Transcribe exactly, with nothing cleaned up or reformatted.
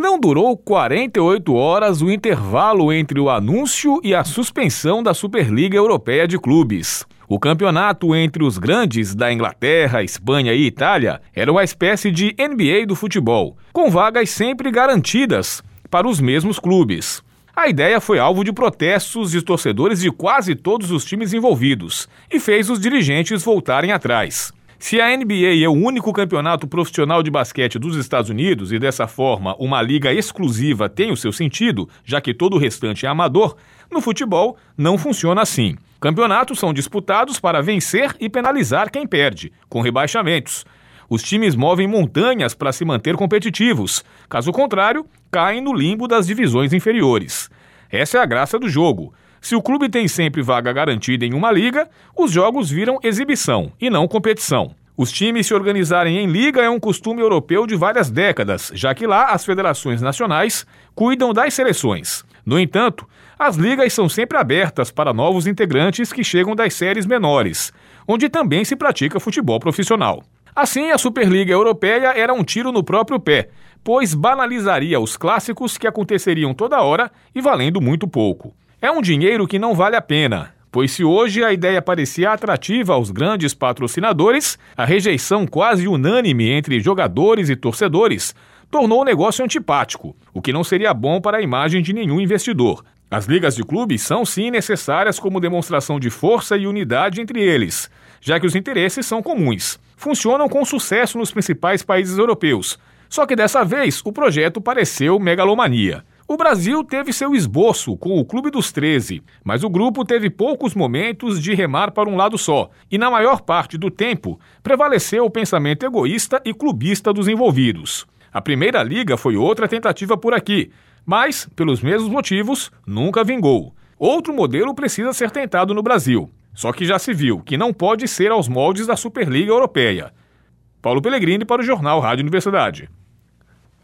Não durou quarenta e oito horas o intervalo entre o anúncio e a suspensão da Superliga Europeia de Clubes. O campeonato entre os grandes da Inglaterra, Espanha e Itália era uma espécie de N B A do futebol, com vagas sempre garantidas para os mesmos clubes. A ideia foi alvo de protestos de torcedores de quase todos os times envolvidos e fez os dirigentes voltarem atrás. Se a N B A é o único campeonato profissional de basquete dos Estados Unidos e, dessa forma, uma liga exclusiva tem o seu sentido, já que todo o restante é amador, no futebol não funciona assim. Campeonatos são disputados para vencer e penalizar quem perde, com rebaixamentos. Os times movem montanhas para se manter competitivos. Caso contrário, caem no limbo das divisões inferiores. Essa é a graça do jogo. Se o clube tem sempre vaga garantida em uma liga, os jogos viram exibição e não competição. Os times se organizarem em liga é um costume europeu de várias décadas, já que lá as federações nacionais cuidam das seleções. No entanto, as ligas são sempre abertas para novos integrantes que chegam das séries menores, onde também se pratica futebol profissional. Assim, a Superliga Europeia era um tiro no próprio pé, pois banalizaria os clássicos que aconteceriam toda hora e valendo muito pouco. É um dinheiro que não vale a pena, pois se hoje a ideia parecia atrativa aos grandes patrocinadores, a rejeição quase unânime entre jogadores e torcedores tornou o negócio antipático, o que não seria bom para a imagem de nenhum investidor. As ligas de clubes são sim necessárias como demonstração de força e unidade entre eles, já que os interesses são comuns. Funcionam com sucesso nos principais países europeus, só que dessa vez o projeto pareceu megalomania. O Brasil teve seu esboço com o Clube dos treze, mas o grupo teve poucos momentos de remar para um lado só, e na maior parte do tempo prevaleceu o pensamento egoísta e clubista dos envolvidos. A primeira liga foi outra tentativa por aqui, mas, pelos mesmos motivos, nunca vingou. Outro modelo precisa ser tentado no Brasil, só que já se viu que não pode ser aos moldes da Superliga Europeia. Paulo Pellegrini para o Jornal Rádio Universidade.